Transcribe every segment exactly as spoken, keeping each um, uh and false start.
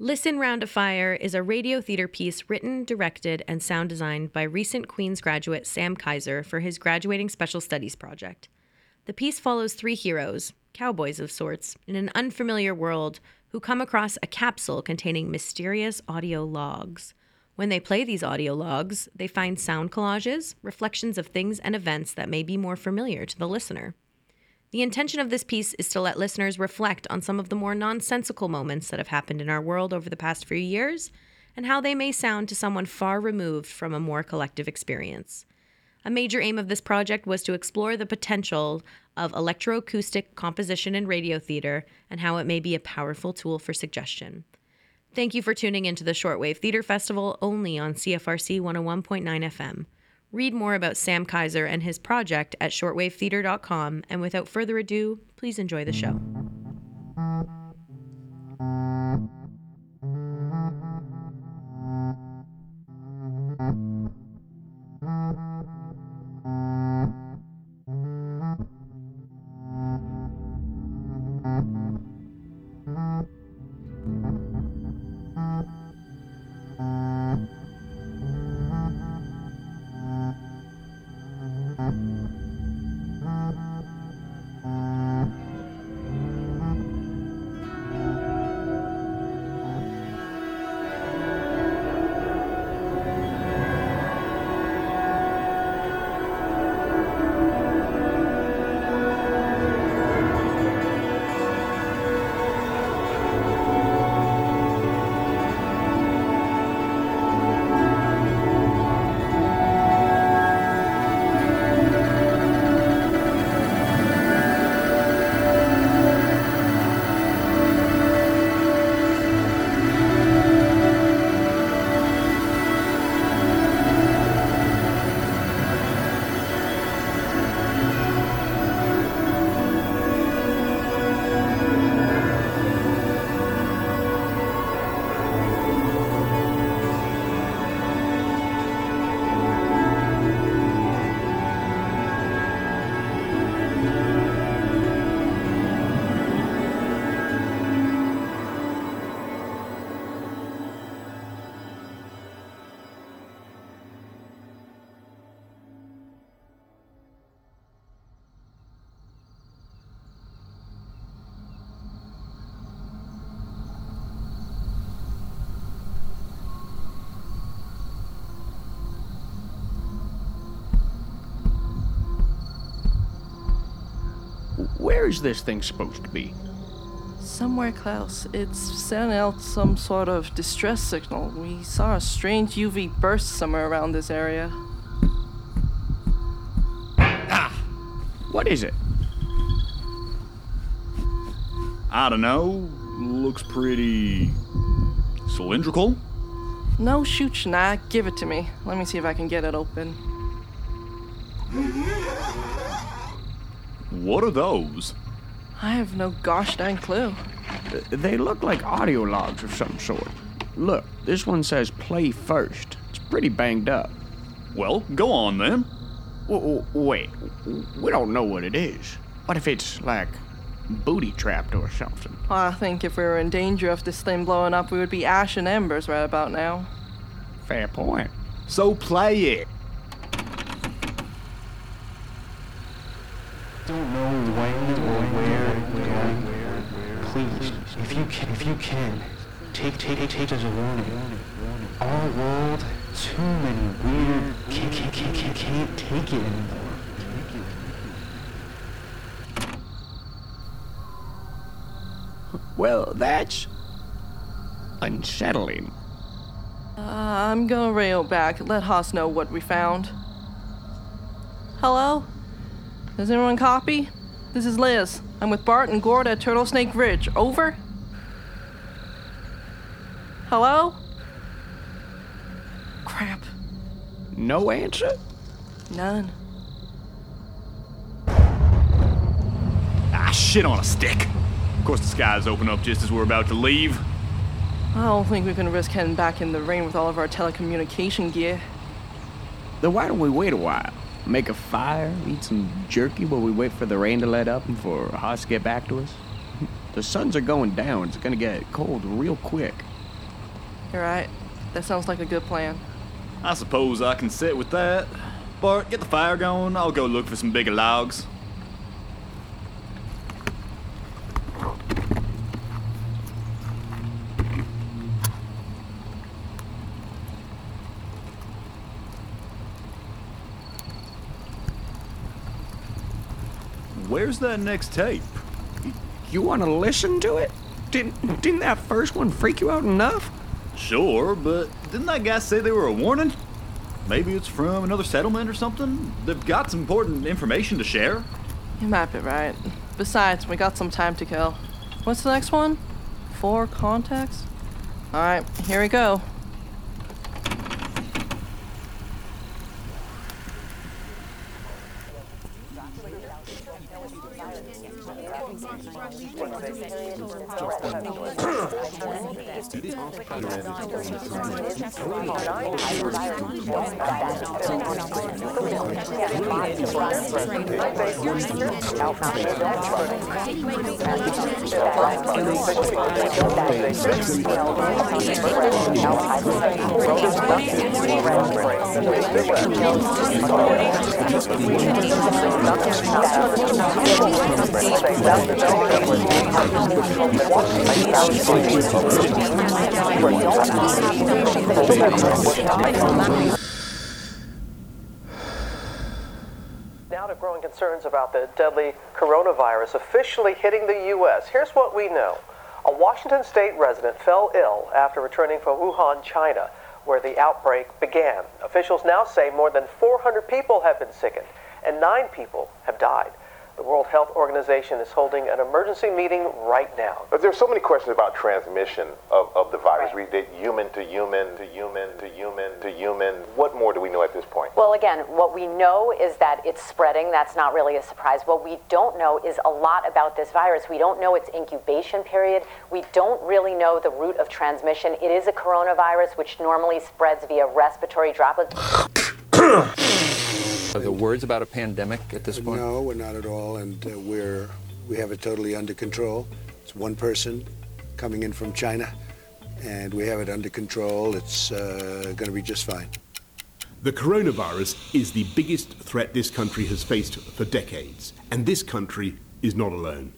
Listen Round a Fire is a radio theater piece written, directed, and sound designed by recent Queens graduate Sam Kaiser for his graduating special studies project. The piece follows three heroes, cowboys of sorts, in an unfamiliar world who come across a capsule containing mysterious audio logs. When they play these audio logs, they find sound collages, reflections of things and events that may be more familiar to the listener. The intention of this piece is to let listeners reflect on some of the more nonsensical moments that have happened in our world over the past few years and how they may sound to someone far removed from a more collective experience. A major aim of this project was to explore the potential of electroacoustic composition in radio theater and how it may be a powerful tool for suggestion. Thank you for tuning into the Shortwave Theater Festival only on C F R C one oh one point nine F M. Read more about Sam Kaiser and his project at shortwave theater dot com, and without further ado, please enjoy the show. Where is this thing supposed to be? Somewhere, Klaus. It's sent out some sort of distress signal. We saw a strange U V burst somewhere around this area. Ah! What is it? I don't know. Looks pretty... cylindrical? No, shoot, nah. Give it to me. Let me see if I can get it open. What are those? I have no gosh dang clue. They look like audio logs of some sort. Look, this one says play first. It's pretty banged up. Well, go on then. W- wait, we don't know what it is. What if it's, like, booby trapped or something? Well, I think if we were in danger of this thing blowing up, we would be ash and embers right about now. Fair point. So play it. Don't know when or where going. Please, if you can, if you can, take take take take as a warning. Our world, too many weird can't can't can't can't take it anymore. Well, that's unsettling. Uh, I'm gonna rail back. Let Hoss know what we found. Hello. Does anyone copy? This is Liz. I'm with Bart and Gorda at Turtle Snake Ridge. Over? Hello? Crap. No answer? None. Ah, shit on a stick. Of course the skies open up just as we're about to leave. I don't think we can risk heading back in the rain with all of our telecommunication gear. Then why don't we wait a while? Make a fire, eat some jerky while we wait for the rain to let up and for Hoss to get back to us. The suns are going down. It's going to get cold real quick. You're right. That sounds like a good plan. I suppose I can sit with that. Bart, get the fire going. I'll go look for some bigger logs. Where's that next tape? You want to listen to it? Didn't, didn't that first one freak you out enough? Sure, but didn't that guy say they were a warning? Maybe it's from another settlement or something? They've got some important information to share. You might be right. Besides, we got some time to kill. What's the next one? Four contacts? All right, here we go. Now to growing concerns about the deadly coronavirus officially hitting the U S Here's what we know. A Washington state resident fell ill after returning from Wuhan, China, where the outbreak began. Officials now say more than four hundred people have been sickened and nine people have died. The World Health Organization is holding an emergency meeting right now. But there's so many questions about transmission of, of the virus. Right. We did human to human to human to human to human. What more do we know at this point? Well, again, what we know is that it's spreading. That's not really a surprise. What we don't know is a lot about this virus. We don't know its incubation period. We don't really know the route of transmission. It is a coronavirus, which normally spreads via respiratory droplets. Are the words about a pandemic at this point? No, we're not at all, and uh, we're we have it totally under control. It's one person coming in from China, and we have it under control. It's uh, going to be just fine. The coronavirus is the biggest threat this country has faced for decades, and this country is not alone.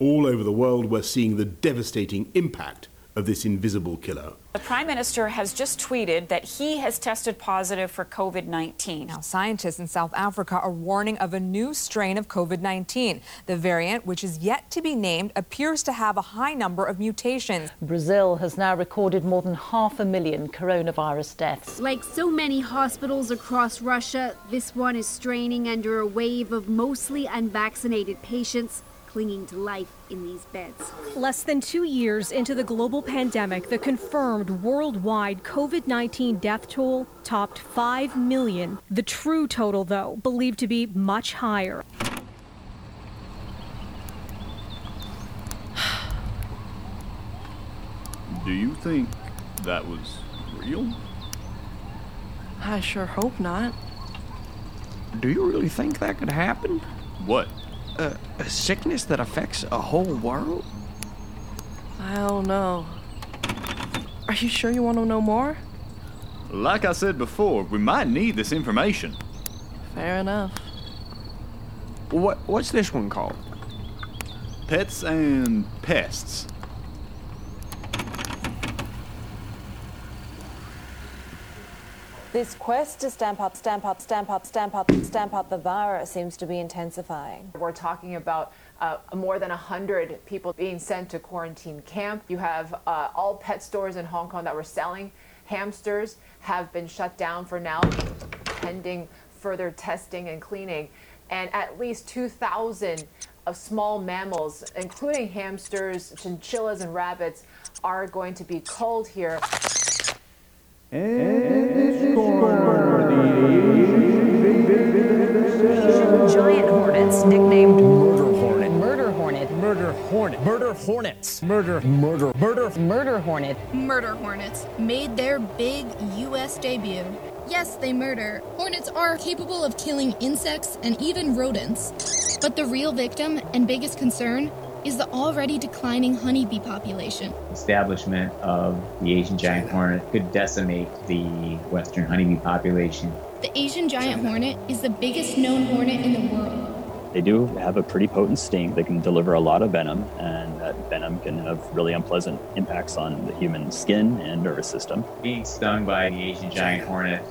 All over the world, we're seeing the devastating impact of this invisible killer. The Prime Minister has just tweeted that he has tested positive for COVID nineteen. Now, scientists in South Africa are warning of a new strain of COVID nineteen. The variant, which is yet to be named, appears to have a high number of mutations. Brazil has now recorded more than half a million coronavirus deaths. Like so many hospitals across Russia, this one is straining under a wave of mostly unvaccinated patients clinging to life in these beds. Less than two years into the global pandemic, the confirmed worldwide COVID nineteen death toll topped five million. The true total, though, believed to be much higher. Do you think that was real? I sure hope not. Do you really think that could happen? What? Uh, a sickness that affects a whole world? I don't know. Are you sure you want to know more? Like I said before, we might need this information. Fair enough. What, what's this one called? Pets and Pests. This quest to stamp up, stamp up, stamp up, stamp up, stamp up the virus seems to be intensifying. We're talking about uh, more than one hundred people being sent to quarantine camp. You have uh, all pet stores in Hong Kong that were selling hamsters have been shut down for now, pending further testing and cleaning. And at least two thousand of small mammals, including hamsters, chinchillas, and rabbits, are going to be culled here. It's Gorda. Giant hornets, nicknamed Murder Hornet. Murder Hornet. Murder Hornet. Murder Hornets. Murder. Murder. Murder. Murder Hornet. Murder Hornets made their big U S debut. Yes, they murder. Hornets are capable of killing insects and even rodents. But the real victim and biggest concern is the already declining honeybee population. Establishment of the Asian giant hornet could decimate the Western honeybee population. The Asian giant hornet is the biggest known hornet in the world. They do have a pretty potent sting. They can deliver a lot of venom, and that venom can have really unpleasant impacts on the human skin and nervous system. Being stung by the Asian giant hornet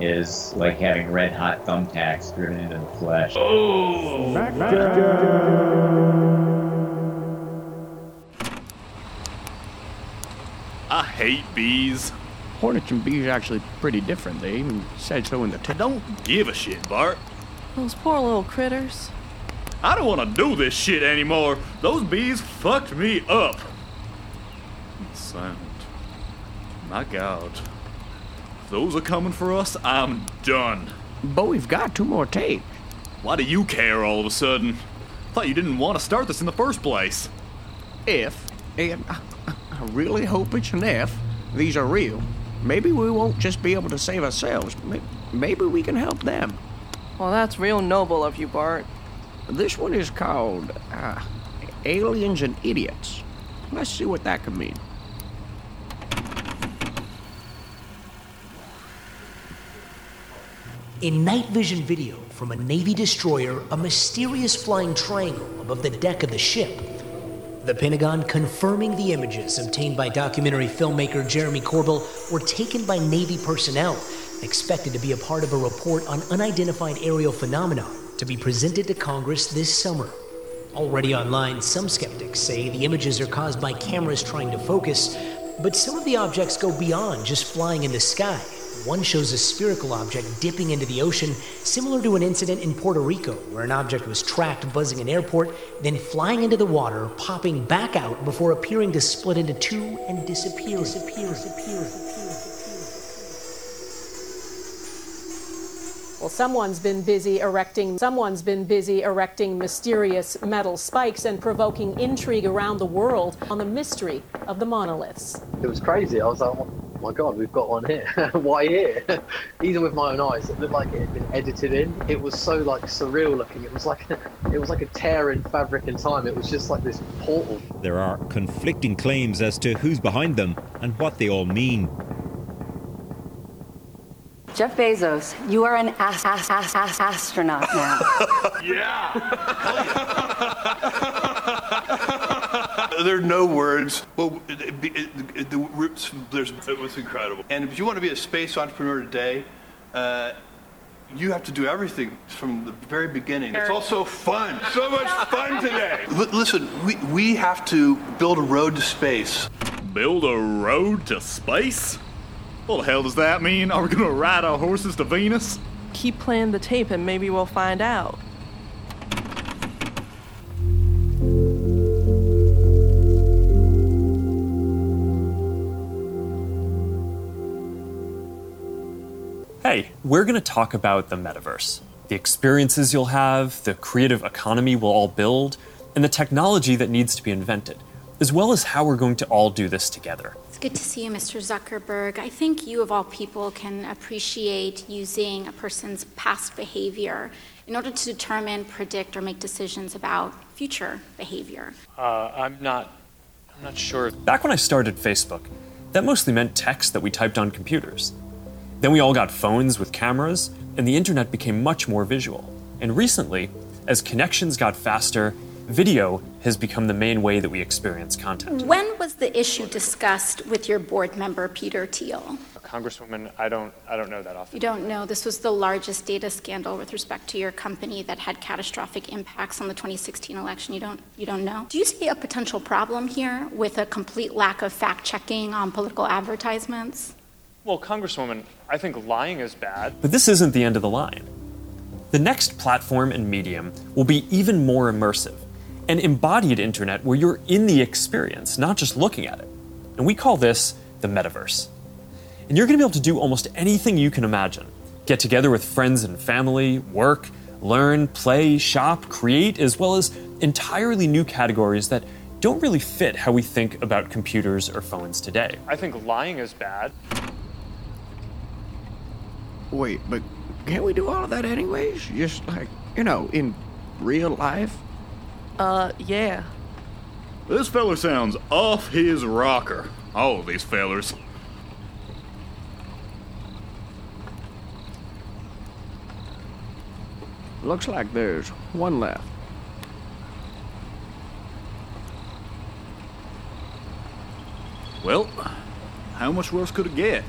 is like having red hot thumbtacks driven into the flesh. Oh! Back, back, back, back. I hate bees. Hornets and bees are actually pretty different. They even said so in the... T- I don't give a shit, Bart. Those poor little critters. I don't want to do this shit anymore. Those bees fucked me up. The sound. My God. If those are coming for us, I'm done. But we've got two more tapes. Why do you care all of a sudden? I thought you didn't want to start this in the first place. If, and I really hope it's an if, these are real. Maybe we won't just be able to save ourselves. Maybe we can help them. Well, that's real noble of you, Bart. This one is called uh, Aliens and Idiots. Let's see what that could mean. In night vision video from a Navy destroyer, a mysterious flying triangle above the deck of the ship. The Pentagon confirming the images obtained by documentary filmmaker Jeremy Corbell were taken by Navy personnel, expected to be a part of a report on unidentified aerial phenomena to be presented to Congress this summer. Already online, some skeptics say the images are caused by cameras trying to focus, but some of the objects go beyond just flying in the sky. One shows a spherical object dipping into the ocean, similar to an incident in Puerto Rico, where an object was tracked buzzing an airport, then flying into the water, popping back out before appearing to split into two and disappear, disappear, disappear, disappear. Well, someone's been busy erecting someone's been busy erecting mysterious metal spikes and provoking intrigue around the world on the mystery of the monoliths. It was crazy. I was like, oh my God, we've got one here. Why here? Even with my own eyes, it looked like it had been edited in. It was so like surreal looking. It was like it was like a tear in fabric and time. It was just like this portal. There are conflicting claims as to who's behind them and what they all mean. Jeff Bezos, you are an ass, ass, ass, ass astronaut now. Yeah! There are no words. Well, it, it, it, it, the, there's, it was incredible. And if you want to be a space entrepreneur today, uh, you have to do everything from the very beginning. It's also fun. So much fun today. L- listen, we, we have to build a road to space. Build a road to space? What the hell does that mean? Are we gonna ride our horses to Venus? Keep playing the tape and maybe we'll find out. Hey, we're gonna talk about the metaverse. The experiences you'll have, the creative economy we'll all build, and the technology that needs to be invented, as well as how we're going to all do this together. It's good to see you, Mister Zuckerberg. I think you, of all people, can appreciate using a person's past behavior in order to determine, predict, or make decisions about future behavior. Uh, I'm not, I'm not sure. Back when I started Facebook, that mostly meant text that we typed on computers. Then we all got phones with cameras, and the internet became much more visual. And recently, as connections got faster, video has become the main way that we experience content. When was the issue discussed with your board member, Peter Thiel? Congresswoman, I don't I don't know that often. You don't know. This was the largest data scandal with respect to your company that had catastrophic impacts on the twenty sixteen election. You don't you don't know? Do you see a potential problem here with a complete lack of fact-checking on political advertisements? Well, Congresswoman, I think lying is bad. But this isn't the end of the line. The next platform and medium will be even more immersive. An embodied internet where you're in the experience, not just looking at it. And we call this the metaverse. And you're going to be able to do almost anything you can imagine. Get together with friends and family, work, learn, play, shop, create, as well as entirely new categories that don't really fit how we think about computers or phones today. I think lying is bad. Wait, but can't we do all of that anyways? Just like, you know, in real life? Uh, yeah. This feller sounds off his rocker. All of these fellers. Looks like there's one left. Well, how much worse could it get?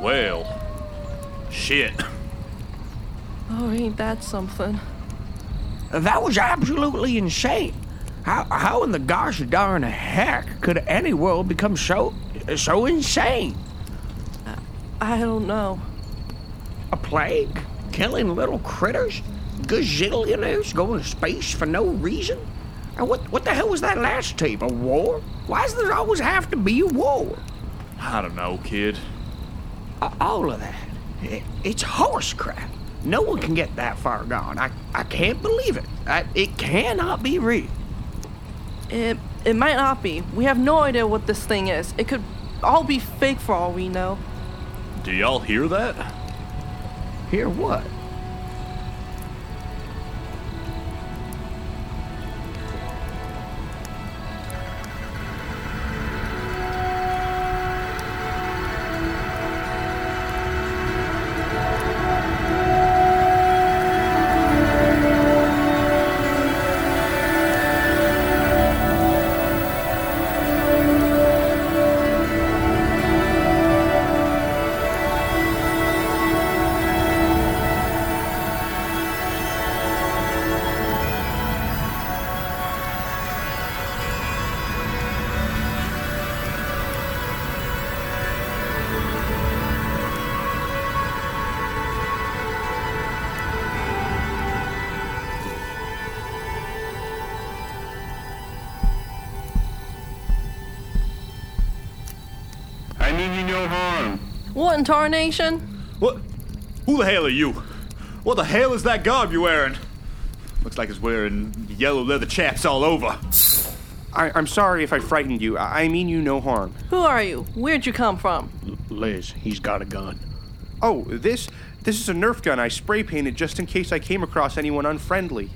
Well, shit. Oh, ain't that something? That was absolutely insane. How, how in the gosh darn heck could any world become so, so insane? I, I don't know. A plague? Killing little critters? Gazillionaires going to space for no reason? And what, what the hell was that last tape? A war? Why does there always have to be a war? I don't know, kid. All of that. It, it's horse crap. No one can get that far gone. I, I can't believe it. I, it cannot be real. It, it might not be. We have no idea what this thing is. It could all be fake for all we know. Do y'all hear that? Hear what? What in tarnation? What? Who the hell are you? What the hell is that garb you're wearing? Looks like it's wearing yellow leather chaps all over. I, I'm sorry if I frightened you. I mean you no harm. Who are you? Where'd you come from? L- Liz, he's got a gun. Oh, this? This is a Nerf gun I spray painted just in case I came across anyone unfriendly.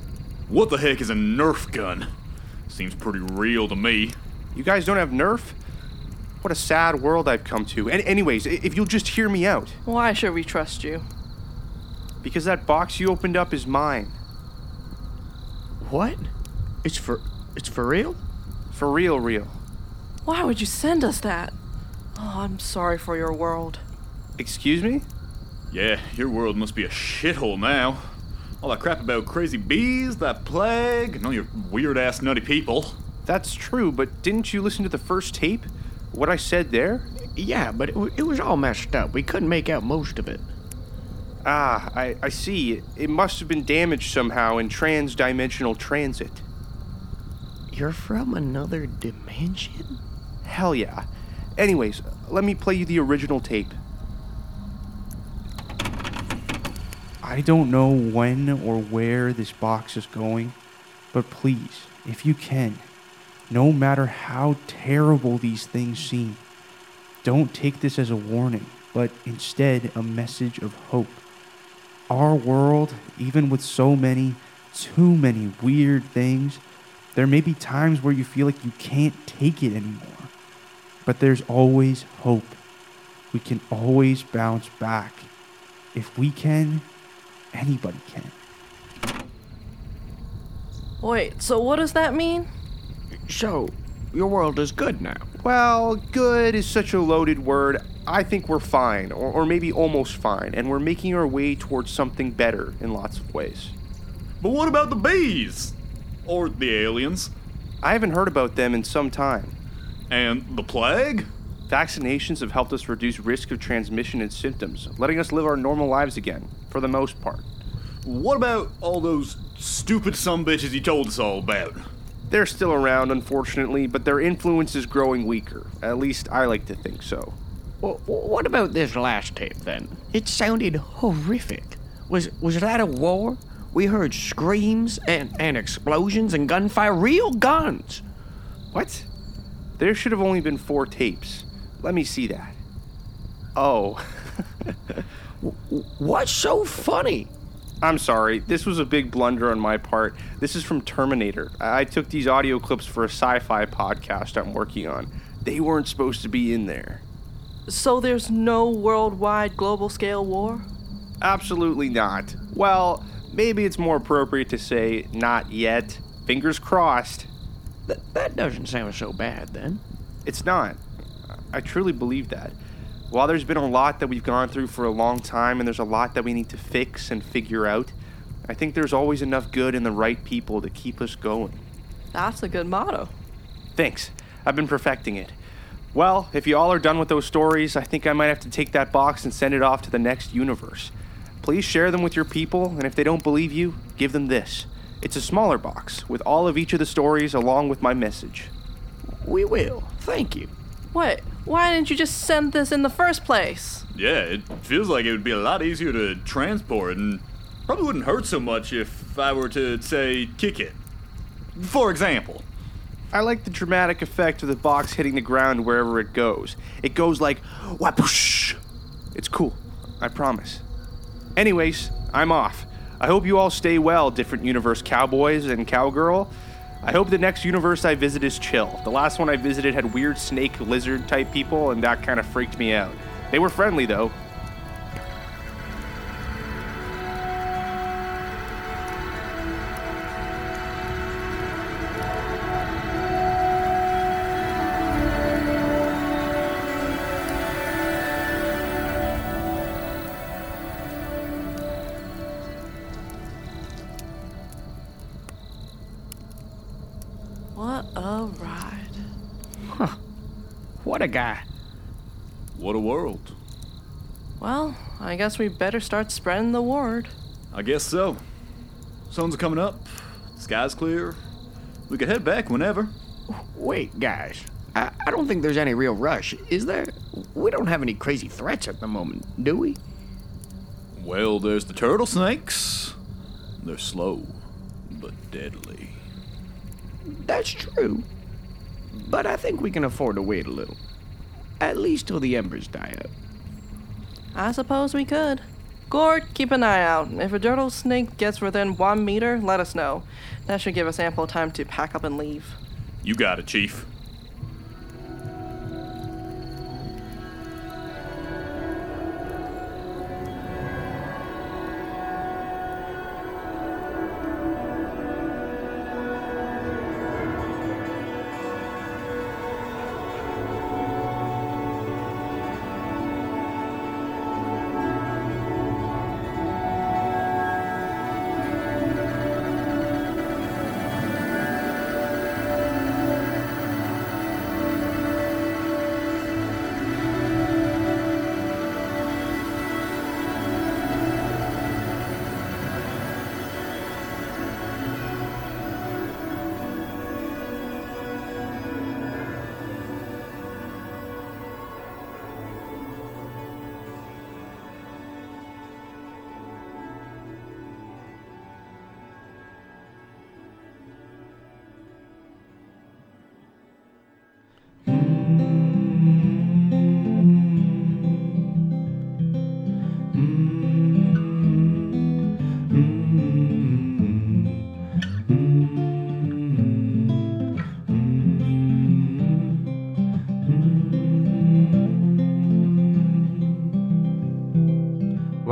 What the heck is a Nerf gun? Seems pretty real to me. You guys don't have Nerf? What a sad world I've come to. And anyways, if you'll just hear me out. Why should we trust you? Because that box you opened up is mine. What? It's for... it's for real? For real, real. Why would you send us that? Oh, I'm sorry for your world. Excuse me? Yeah, your world must be a shithole now. All that crap about crazy bees, that plague, and all your weird-ass nutty people. That's true, but didn't you listen to the first tape? What I said there? Yeah, but it, w- it was all mashed up. We couldn't make out most of it. Ah, I, I see. It must have been damaged somehow in trans-dimensional transit. You're from another dimension? Hell yeah. Anyways, let me play you the original tape. I don't know when or where this box is going, but please, if you can, no matter how terrible these things seem, don't take this as a warning, but instead a message of hope. Our world, even with so many, too many weird things, there may be times where you feel like you can't take it anymore, but there's always hope. We can always bounce back. If we can, anybody can. Wait, so what does that mean? So, your world is good now. Well, good is such a loaded word. I think we're fine, or, or maybe almost fine, and we're making our way towards something better in lots of ways. But what about the bees? Or the aliens? I haven't heard about them in some time. And the plague? Vaccinations have helped us reduce risk of transmission and symptoms, letting us live our normal lives again, for the most part. What about all those stupid sumbitches you told us all about? They're still around, unfortunately, but their influence is growing weaker. At least I like to think so. Well, what about this last tape, then? It sounded horrific. Was was that a war? We heard screams and, and explosions and gunfire. Real guns! What? There should have only been four tapes. Let me see that. Oh. What's so funny? I'm sorry. This was a big blunder on my part. This is from Terminator. I took these audio clips for a sci-fi podcast I'm working on. They weren't supposed to be in there. So there's no worldwide global scale war? Absolutely not. Well, maybe it's more appropriate to say not yet. Fingers crossed. Th- that doesn't sound so bad, then. It's not. I truly believe that. While there's been a lot that we've gone through for a long time, and there's a lot that we need to fix and figure out, I think there's always enough good in the right people to keep us going. That's a good motto. Thanks. I've been perfecting it. Well, if you all are done with those stories, I think I might have to take that box and send it off to the next universe. Please share them with your people, and if they don't believe you, give them this. It's a smaller box, with all of each of the stories along with my message. We will. Thank you. What? Why didn't you just send this in the first place? Yeah, it feels like it would be a lot easier to transport and probably wouldn't hurt so much if I were to, say, kick it. For example. I like the dramatic effect of the box hitting the ground wherever it goes. It goes like, whapoosh. It's cool. I promise. Anyways, I'm off. I hope you all stay well, different universe cowboys and cowgirl. I hope the next universe I visit is chill. The last one I visited had weird snake lizard type people, and that kind of freaked me out. They were friendly, though. A guy. What a world. Well, I guess we better start spreading the word. I guess so. Sun's coming up. The sky's clear. We could head back whenever. Wait, guys. I, I don't think there's any real rush, is there? We don't have any crazy threats at the moment, do we? Well, there's the turtle snakes. They're slow, but deadly. That's true. But I think we can afford to wait a little. At least till the embers die up. I suppose we could. Gord, keep an eye out. If a turtle snake gets within one meter, let us know. That should give us ample time to pack up and leave. You got it, Chief.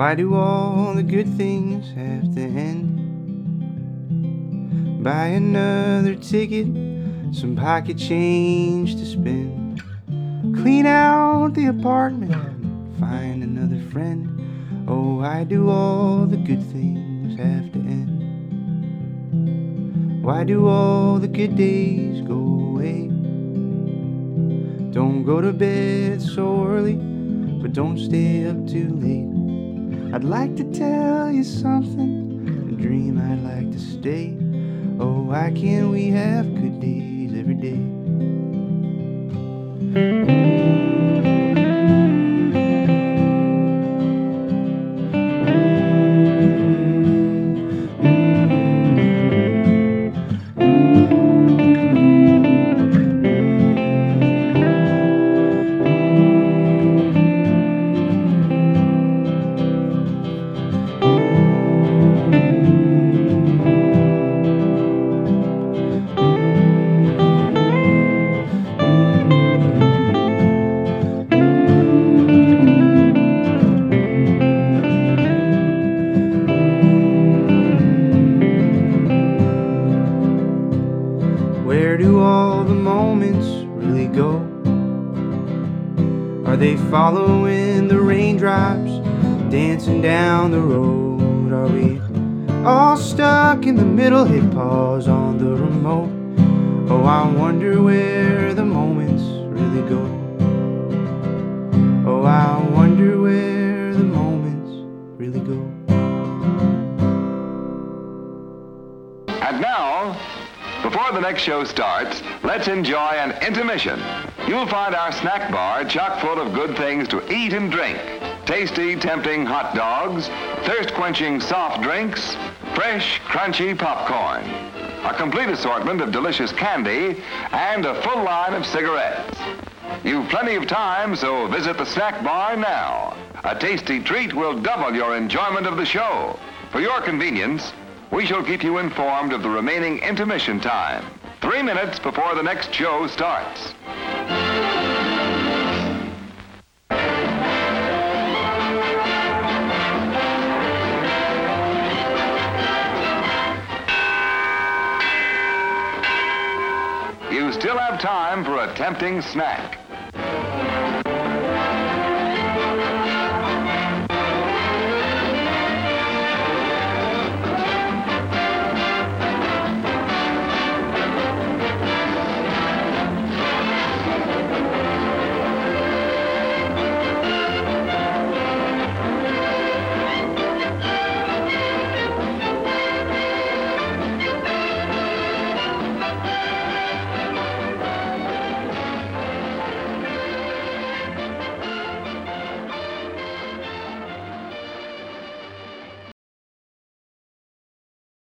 Why do all the good things have to end? Buy another ticket, some pocket change to spend. Clean out the apartment, find another friend. Oh, why do all the good things have to end? Why do all the good days go away? Don't go to bed so early, but don't stay up too late. I'd like to tell you something, a dream I'd like to stay. Oh, why can't we have good days every day? Following the raindrops, dancing down the road. Are we all stuck in the middle? Hit pause on the remote. Oh, I wonder where the moments really go. Oh, I wonder where the moments really go. And now, before the next show starts, let's enjoy an intermission. You'll find our snack bar chock full of good things to eat and drink. Tasty, tempting hot dogs, thirst-quenching soft drinks, fresh, crunchy popcorn, a complete assortment of delicious candy, and a full line of cigarettes. You've plenty of time, so visit the snack bar now. A tasty treat will double your enjoyment of the show. For your convenience, we shall keep you informed of the remaining intermission time, three minutes before the next show starts. You still have time for a tempting snack.